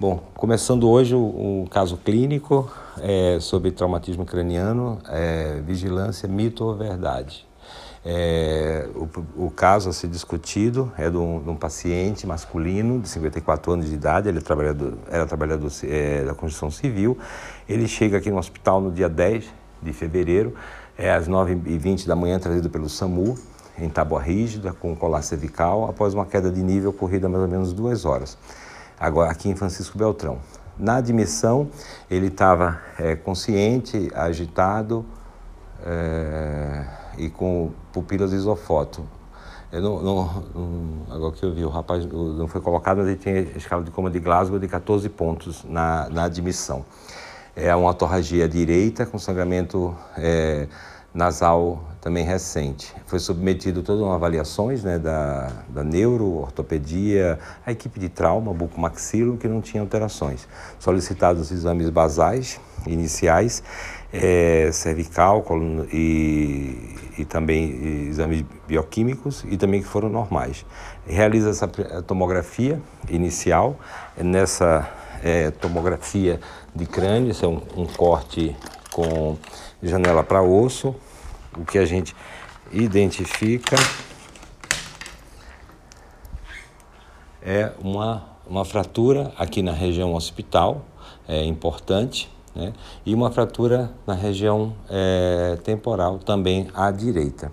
Bom, começando hoje um caso clínico sobre traumatismo craniano, vigilância, mito ou verdade. O caso a ser discutido é de um paciente masculino de 54 anos de idade. Ele era trabalhador da construção civil. Ele chega aqui no hospital no dia 10 de fevereiro, às 9h20 da manhã, trazido pelo SAMU, em tábua rígida, com colar cervical, após uma queda de nível ocorrida há mais ou menos 2 horas. Agora, aqui em Francisco Beltrão. Na admissão, ele estava consciente, agitado, e com pupilas de isofoto. Agora que eu vi, o rapaz não foi colocado, mas ele tinha escala de coma de Glasgow de 14 pontos na admissão. É uma otorragia direita com sangramento nasal também recente. Foi submetido a todas as avaliações da neuro, ortopedia, a equipe de trauma, bucomaxilo, que não tinha alterações. Solicitados os exames basais, iniciais, cervical, coluna, e também exames bioquímicos, e também que foram normais. Realiza essa tomografia inicial. Nessa tomografia de crânio, isso é um corte com janela para osso, o que a gente identifica é uma fratura aqui na região occipital, importante, né? E uma fratura na região temporal, também à direita.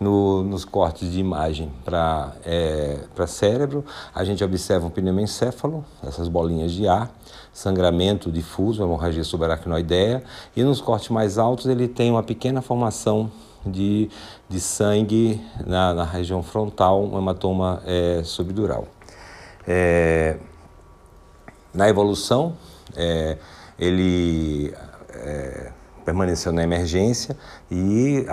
Nos cortes de imagem para cérebro, a gente observa um pneumoencéfalo, essas bolinhas de ar, sangramento difuso, hemorragia subaracnoidea, e nos cortes mais altos ele tem uma pequena formação de sangue na região frontal, um hematoma subdural. Na evolução, ele... permaneceu na emergência e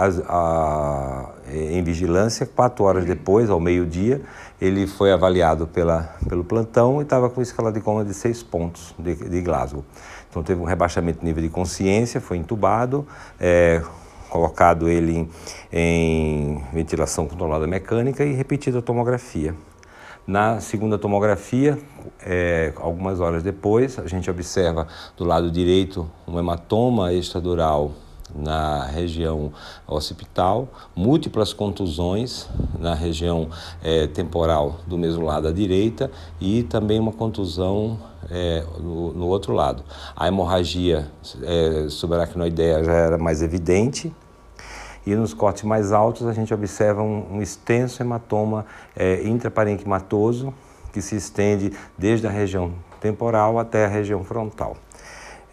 em vigilância. 4 horas depois, ao meio-dia, ele foi avaliado pelo plantão e estava com escala de coma de 6 pontos de Glasgow. Então teve um rebaixamento de nível de consciência, foi entubado, colocado ele em ventilação controlada mecânica e repetida a tomografia. Na segunda tomografia, algumas horas depois, a gente observa do lado direito um hematoma extradural na região occipital, múltiplas contusões na região temporal do mesmo lado à direita e também uma contusão no outro lado. A hemorragia subaracnoidea já era mais evidente. E nos cortes mais altos a gente observa um extenso hematoma intraparenquimatoso que se estende desde a região temporal até a região frontal.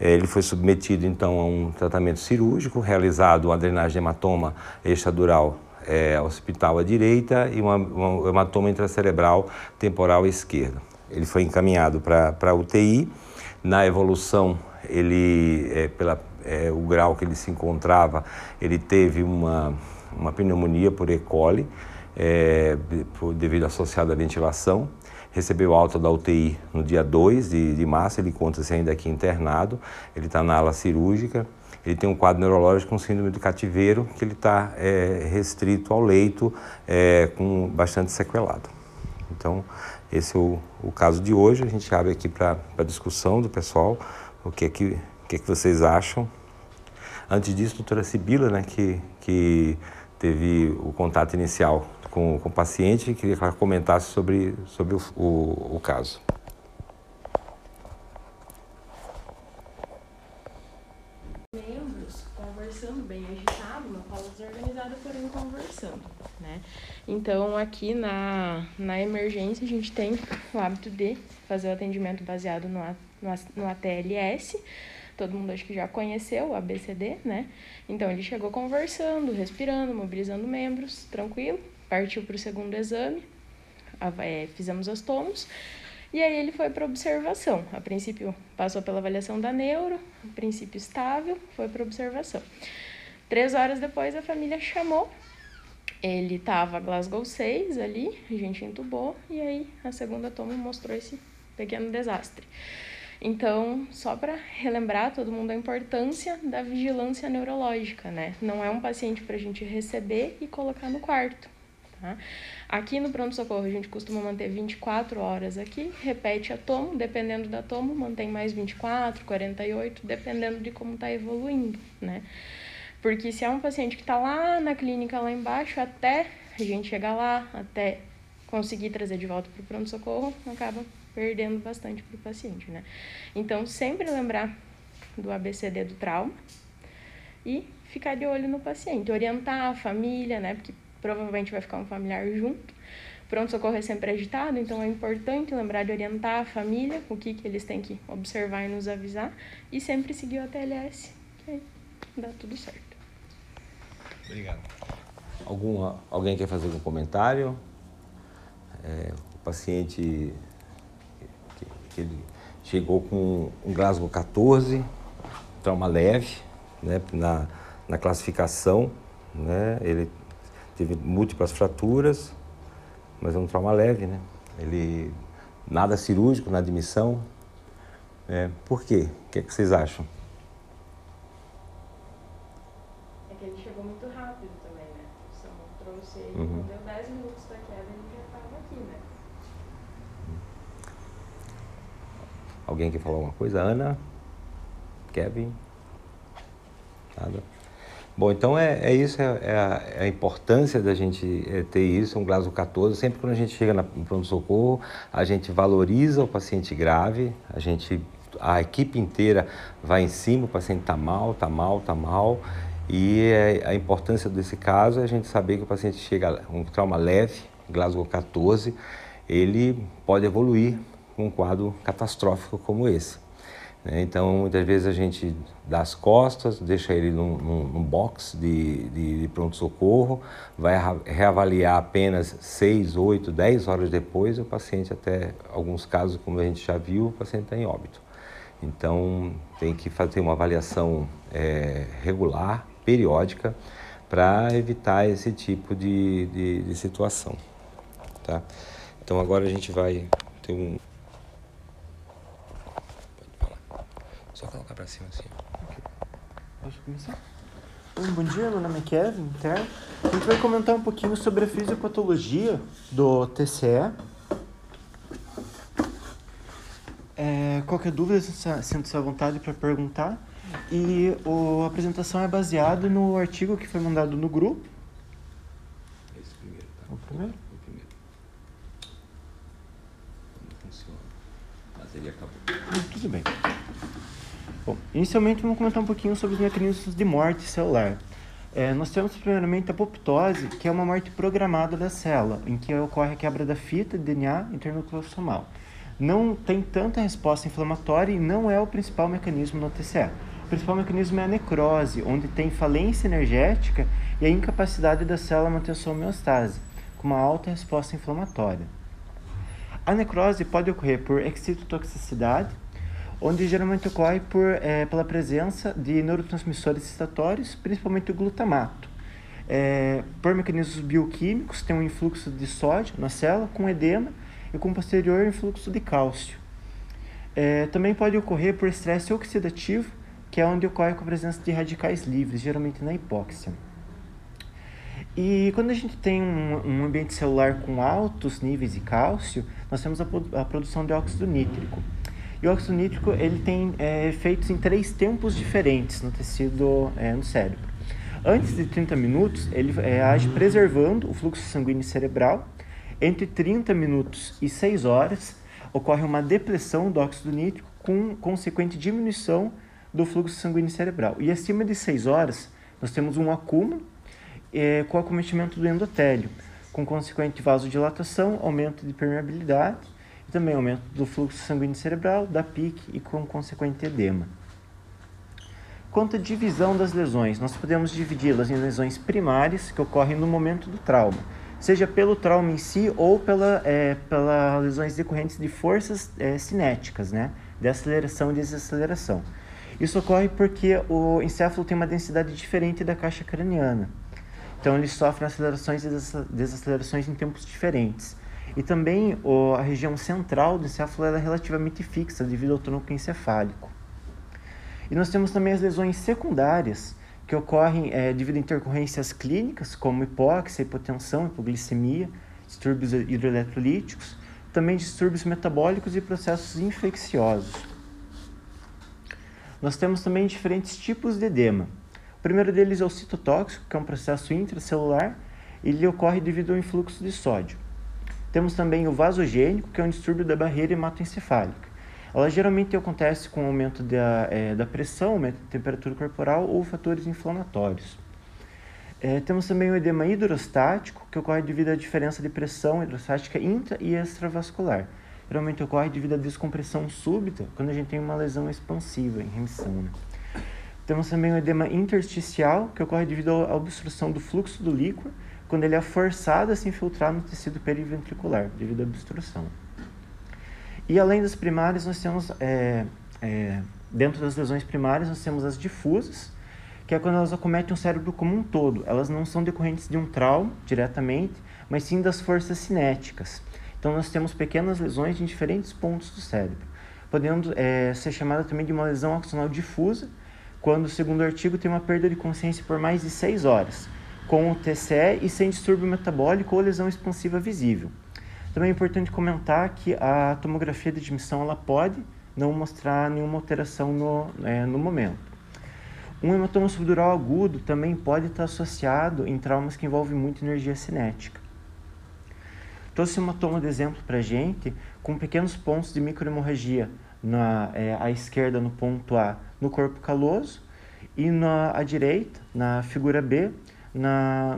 Ele foi submetido então a um tratamento cirúrgico, realizado uma drenagem de hematoma extradural occipital à direita e um hematoma intracerebral temporal à esquerda. Ele foi encaminhado para UTI. Na evolução, ele o grau que ele se encontrava, ele teve uma pneumonia por E. coli, devido associada à ventilação. Recebeu alta da UTI no dia 2 de março, ele encontra-se ainda aqui internado, ele está na ala cirúrgica. Ele tem um quadro neurológico com síndrome do cativeiro, que ele está restrito ao leito, com bastante sequelado. Então, esse é o caso de hoje. A gente abre aqui para a discussão do pessoal, o que é que vocês acham. Antes disso, a doutora Sibila, né, que teve o contato inicial com o paciente, queria que ela comentasse sobre o caso. Membros conversando bem agitado, uma pausa desorganizada, porém conversando, né? Então, aqui na emergência, a gente tem o hábito de fazer o atendimento baseado no ATLS. Todo mundo acho que já conheceu o ABCD, né? Então, ele chegou conversando, respirando, mobilizando membros, tranquilo. Partiu para o segundo exame, fizemos os tomos. E aí, ele foi para observação. A princípio, passou pela avaliação da neuro, a princípio estável, foi para observação. 3 horas depois, a família chamou. Ele estava Glasgow 6 ali, a gente entubou. E aí, a segunda toma mostrou esse pequeno desastre. Então, só para relembrar todo mundo a importância da vigilância neurológica, né? Não é um paciente para a gente receber e colocar no quarto. Tá? Aqui no pronto-socorro a gente costuma manter 24 horas aqui, repete a tomo, dependendo da tomo, mantém mais 24, 48, dependendo de como está evoluindo, né? Porque se é um paciente que está lá na clínica, lá embaixo, até a gente chegar lá, até conseguir trazer de volta para o pronto-socorro, acaba perdendo bastante para o paciente, né? Então, sempre lembrar do ABCD do trauma e ficar de olho no paciente, orientar a família, né? Porque provavelmente vai ficar um familiar junto. Pronto-socorro é sempre agitado, então é importante lembrar de orientar a família, o que, que eles têm que observar e nos avisar, e sempre seguir o ATLS, que aí dá tudo certo. Obrigado. Alguém quer fazer algum comentário? O paciente que ele chegou com um Glasgow 14, trauma leve, né, na classificação, né, ele teve múltiplas fraturas, mas é um trauma leve, né? Ele, nada cirúrgico na admissão. Por quê? O que é que vocês acham? É que ele chegou muito rápido também, né? O Samu trouxe ele, não deu 10 minutos da queda, ele já estava aqui, né? Alguém quer falar alguma coisa? Ana? Kevin? Nada? Bom, então é isso, é a importância da gente ter isso, um Glasgow 14. Sempre quando a gente chega no pronto-socorro, a gente valoriza o paciente grave, a equipe inteira vai em cima, o paciente está mal, está mal, está mal. E a importância desse caso é a gente saber que o paciente chega com um trauma leve, Glasgow 14, ele pode evoluir com um quadro catastrófico como esse. Então, muitas vezes a gente dá as costas, deixa ele num box de pronto-socorro, vai reavaliar apenas 6, 8, 10 horas depois, o paciente, até alguns casos, como a gente já viu, o paciente está em óbito. Então, tem que fazer uma avaliação regular, periódica, para evitar esse tipo de situação. Tá? Então, agora a gente vai ter um... Vou colocar pra cima assim. Okay. Posso começar? Bom dia, meu nome é Kevin. A gente vai comentar um pouquinho sobre a fisiopatologia do TCE. Qualquer dúvida, sinta-se à vontade para perguntar. E a apresentação é baseada no artigo que foi mandado no grupo. Esse primeiro, tá? O primeiro? O primeiro. Não funciona. Mas ele acabou. Tudo bem. Bom, inicialmente vamos comentar um pouquinho sobre os mecanismos de morte celular. Nós temos primeiramente a apoptose, que é uma morte programada da célula, em que ocorre a quebra da fita de DNA internucleossomal. Não tem tanta resposta inflamatória e não é o principal mecanismo no TCE. O principal mecanismo é a necrose, onde tem falência energética e a incapacidade da célula manter a sua homeostase, com uma alta resposta inflamatória. A necrose pode ocorrer por excitotoxicidade, onde geralmente ocorre pela presença de neurotransmissores excitatórios, principalmente o glutamato. Por mecanismos bioquímicos, tem um influxo de sódio na célula, com edema e com posterior influxo de cálcio. Também pode ocorrer por estresse oxidativo, que é onde ocorre com a presença de radicais livres, geralmente na hipóxia. E quando a gente tem um ambiente celular com altos níveis de cálcio, nós temos a produção de óxido nítrico. E o óxido nítrico ele tem efeitos em 3 tempos diferentes no tecido, no cérebro. Antes de 30 minutos, ele age preservando o fluxo sanguíneo cerebral. Entre 30 minutos e 6 horas, ocorre uma depressão do óxido nítrico com consequente diminuição do fluxo sanguíneo cerebral. E acima de 6 horas, nós temos um acúmulo com acometimento do endotélio, com consequente vasodilatação, aumento de permeabilidade, também aumento do fluxo sanguíneo cerebral, da PIC e com consequente edema. Quanto à divisão das lesões, nós podemos dividi-las em lesões primárias que ocorrem no momento do trauma, seja pelo trauma em si ou pela lesões decorrentes de forças cinéticas, né? De aceleração e desaceleração. Isso ocorre porque o encéfalo tem uma densidade diferente da caixa craniana, então ele sofre acelerações e desacelerações em tempos diferentes. E também a região central do encéfalo é relativamente fixa devido ao tronco encefálico. E nós temos também as lesões secundárias, que ocorrem devido a intercorrências clínicas, como hipóxia, hipotensão, hipoglicemia, distúrbios hidroeletrolíticos, também distúrbios metabólicos e processos infecciosos. Nós temos também diferentes tipos de edema. O primeiro deles é o citotóxico, que é um processo intracelular, e ele ocorre devido ao influxo de sódio. Temos também o vasogênico, que é um distúrbio da barreira hematoencefálica. Ela geralmente acontece com aumento da pressão, aumento da temperatura corporal ou fatores inflamatórios. Temos também o edema hidrostático, que ocorre devido à diferença de pressão hidrostática intra e extravascular. Geralmente ocorre devido à descompressão súbita, quando a gente tem uma lesão expansiva em remissão. Temos também o edema intersticial, que ocorre devido à obstrução do fluxo do líquor, quando ele é forçado a se infiltrar no tecido periventricular, devido à obstrução. E além das primárias, nós temos, dentro das lesões primárias, nós temos as difusas, que é quando elas acometem o cérebro como um todo. Elas não são decorrentes de um trauma, diretamente, mas sim das forças cinéticas. Então, nós temos pequenas lesões em diferentes pontos do cérebro, podendo ser chamada também de uma lesão axonal difusa, quando, segundo o artigo, tem uma perda de consciência por mais de 6 horas, com o TCE e sem distúrbio metabólico ou lesão expansiva visível. Também é importante comentar que a tomografia de admissão ela pode não mostrar nenhuma alteração no momento. Um hematoma subdural agudo também pode estar associado em traumas que envolvem muita energia cinética. Trouxe uma toma de exemplo para a gente, com pequenos pontos de microhemorragia à esquerda no ponto A, no corpo caloso, e à direita, na figura B,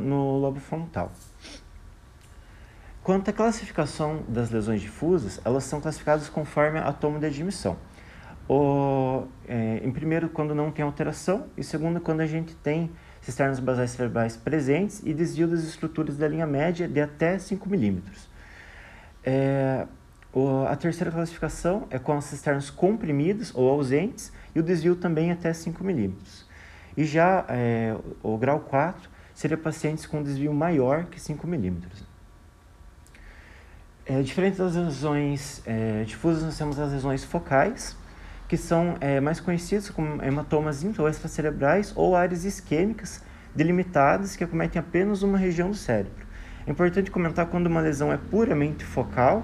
no lobo frontal. Quanto à classificação das lesões difusas, elas são classificadas conforme a toma de admissão. Em primeiro, quando não tem alteração, e segundo, quando a gente tem cisternas basais cerebrais presentes e desvio das estruturas da linha média de até 5 milímetros. A terceira classificação é com as cisternas comprimidas ou ausentes e o desvio também até 5 milímetros. E já o grau 4 seria pacientes com desvio maior que 5 milímetros. Diferente das lesões difusas, nós temos as lesões focais, que são mais conhecidos como hematomas intracerebrais ou áreas isquêmicas delimitadas que acometem apenas uma região do cérebro. É importante comentar quando uma lesão é puramente focal,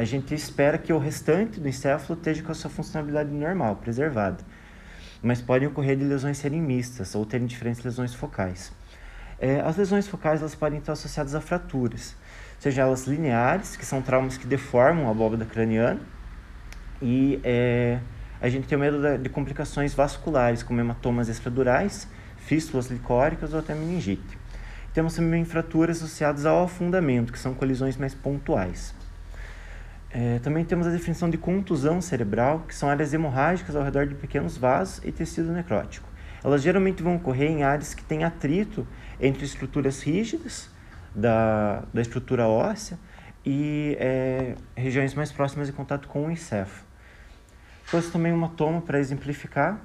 a gente espera que o restante do encéfalo esteja com a sua funcionalidade normal, preservada. Mas podem ocorrer de lesões serem mistas ou terem diferentes lesões focais. As lesões focais elas podem estar associadas a fraturas, seja elas lineares, que são traumas que deformam a abóbada craniana, e a gente tem medo de complicações vasculares, como hematomas extradurais, fístulas licóricas ou até meningite. Temos também fraturas associadas ao afundamento, que são colisões mais pontuais. Também temos a definição de contusão cerebral, que são áreas hemorrágicas ao redor de pequenos vasos e tecido necrótico. Elas geralmente vão ocorrer em áreas que têm atrito entre estruturas rígidas da estrutura óssea e regiões mais próximas de contato com o encéfalo. Trouxe também uma toma para exemplificar.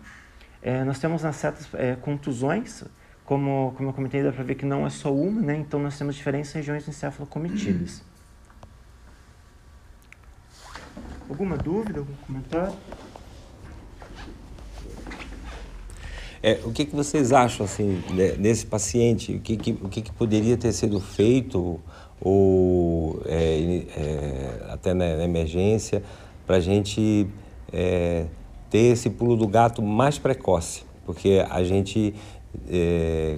Nós temos nas setas contusões, como eu comentei, dá para ver que não é só uma, né? Então nós temos diferentes regiões do encéfalo cometidas. Alguma dúvida, algum comentário? O que vocês acham assim, desse paciente? O que poderia ter sido feito ou até na emergência para a gente... ter esse pulo do gato mais precoce, porque a gente,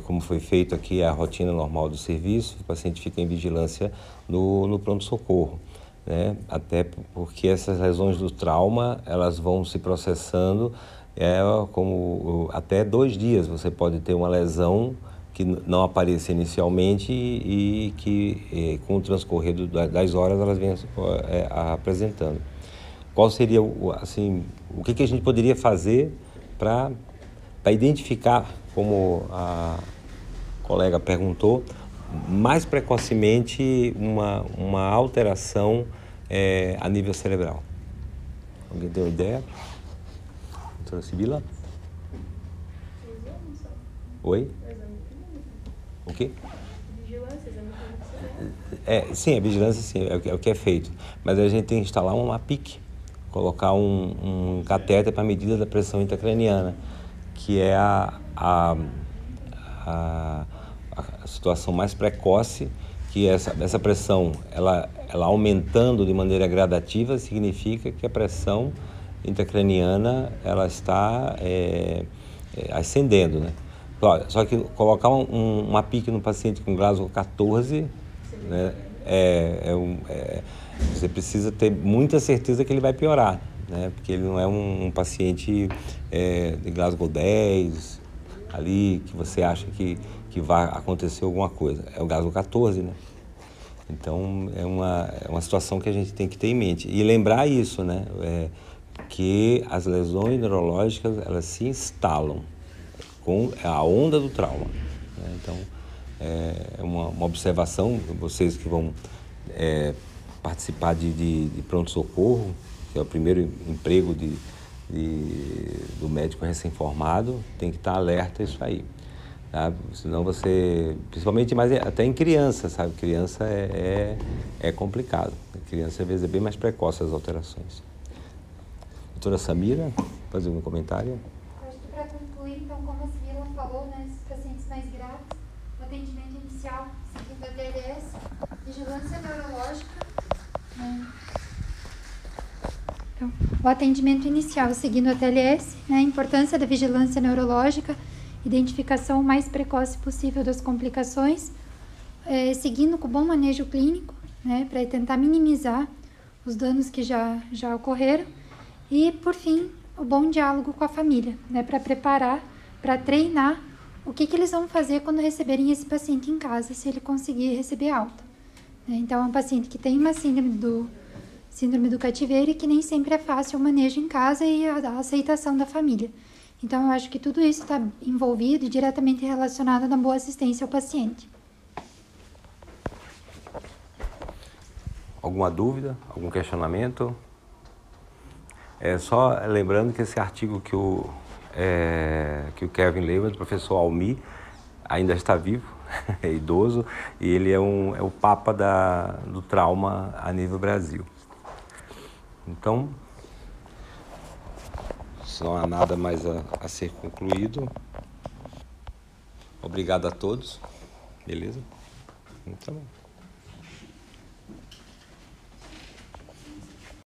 como foi feito aqui a rotina normal do serviço, o paciente fica em vigilância no pronto-socorro, né? Até porque essas lesões do trauma, elas vão se processando, como até 2 dias você pode ter uma lesão que não apareça inicialmente e que com o transcorrer das horas elas vêm apresentando. Qual seria, assim, o que a gente poderia fazer para identificar, como a colega perguntou, mais precocemente uma alteração a nível cerebral? Alguém tem uma ideia? Doutora Sibila? Oi? O quê? Vigilância, exame clínico. Sim, a vigilância sim, é o que é feito. Mas a gente tem que instalar uma PIC. Colocar um catéter para medida da pressão intracraniana, que é a situação mais precoce, que essa pressão, ela aumentando de maneira gradativa, significa que a pressão intracraniana ela está ascendendo, né? Só que colocar uma PIC no paciente com Glasgow 14, né, você precisa ter muita certeza que ele vai piorar, né? Porque ele não é um paciente de Glasgow 10, ali que você acha que vai acontecer alguma coisa. É o Glasgow 14, né? Então, é uma situação que a gente tem que ter em mente. E lembrar isso, né? Que as lesões neurológicas, elas se instalam com a onda do trauma, né? Então, é uma observação, vocês que vão participar de pronto-socorro, que é o primeiro emprego do médico recém-formado, tem que estar alerta a isso aí. Tá? Senão você, principalmente, mas até em criança, sabe? Criança é complicado. A criança, às vezes, é bem mais precoce as alterações. Doutora Samira, fazer um comentário? Acho que para concluir, então, como a Sibila falou, né, esses pacientes mais graves, o atendimento inicial, seguido da ATLS, vigilância neurológica, né? Então, o atendimento inicial, seguindo a ATLS, né, a importância da vigilância neurológica, identificação o mais precoce possível das complicações, seguindo com bom manejo clínico, né, para tentar minimizar os danos que já ocorreram, e, por fim, o bom diálogo com a família, né, para preparar, para treinar o que eles vão fazer quando receberem esse paciente em casa, se ele conseguir receber alta. Então, é um paciente que tem uma síndrome do cativeiro e que nem sempre é fácil o manejo em casa e a aceitação da família. Então, eu acho que tudo isso está envolvido e diretamente relacionado na boa assistência ao paciente. Alguma dúvida? Algum questionamento? Só lembrando que esse artigo que o Kevin Leiva, do professor Almi, ainda está vivo, é idoso, e ele é o papa do trauma a nível Brasil. Então, não há nada mais a ser concluído. Obrigado a todos. Beleza? Então...